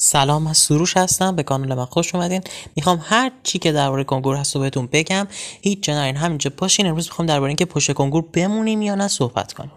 سلام، از سروش هستم. به کانال من خوش اومدین. میخوام هر چی که درباره کنکور هست و بهتون بگم. هیچ جنرین همینجا پاشین. امروز میخوام درباره اینکه پشت کنکور بمونیم یا نه صحبت کنیم.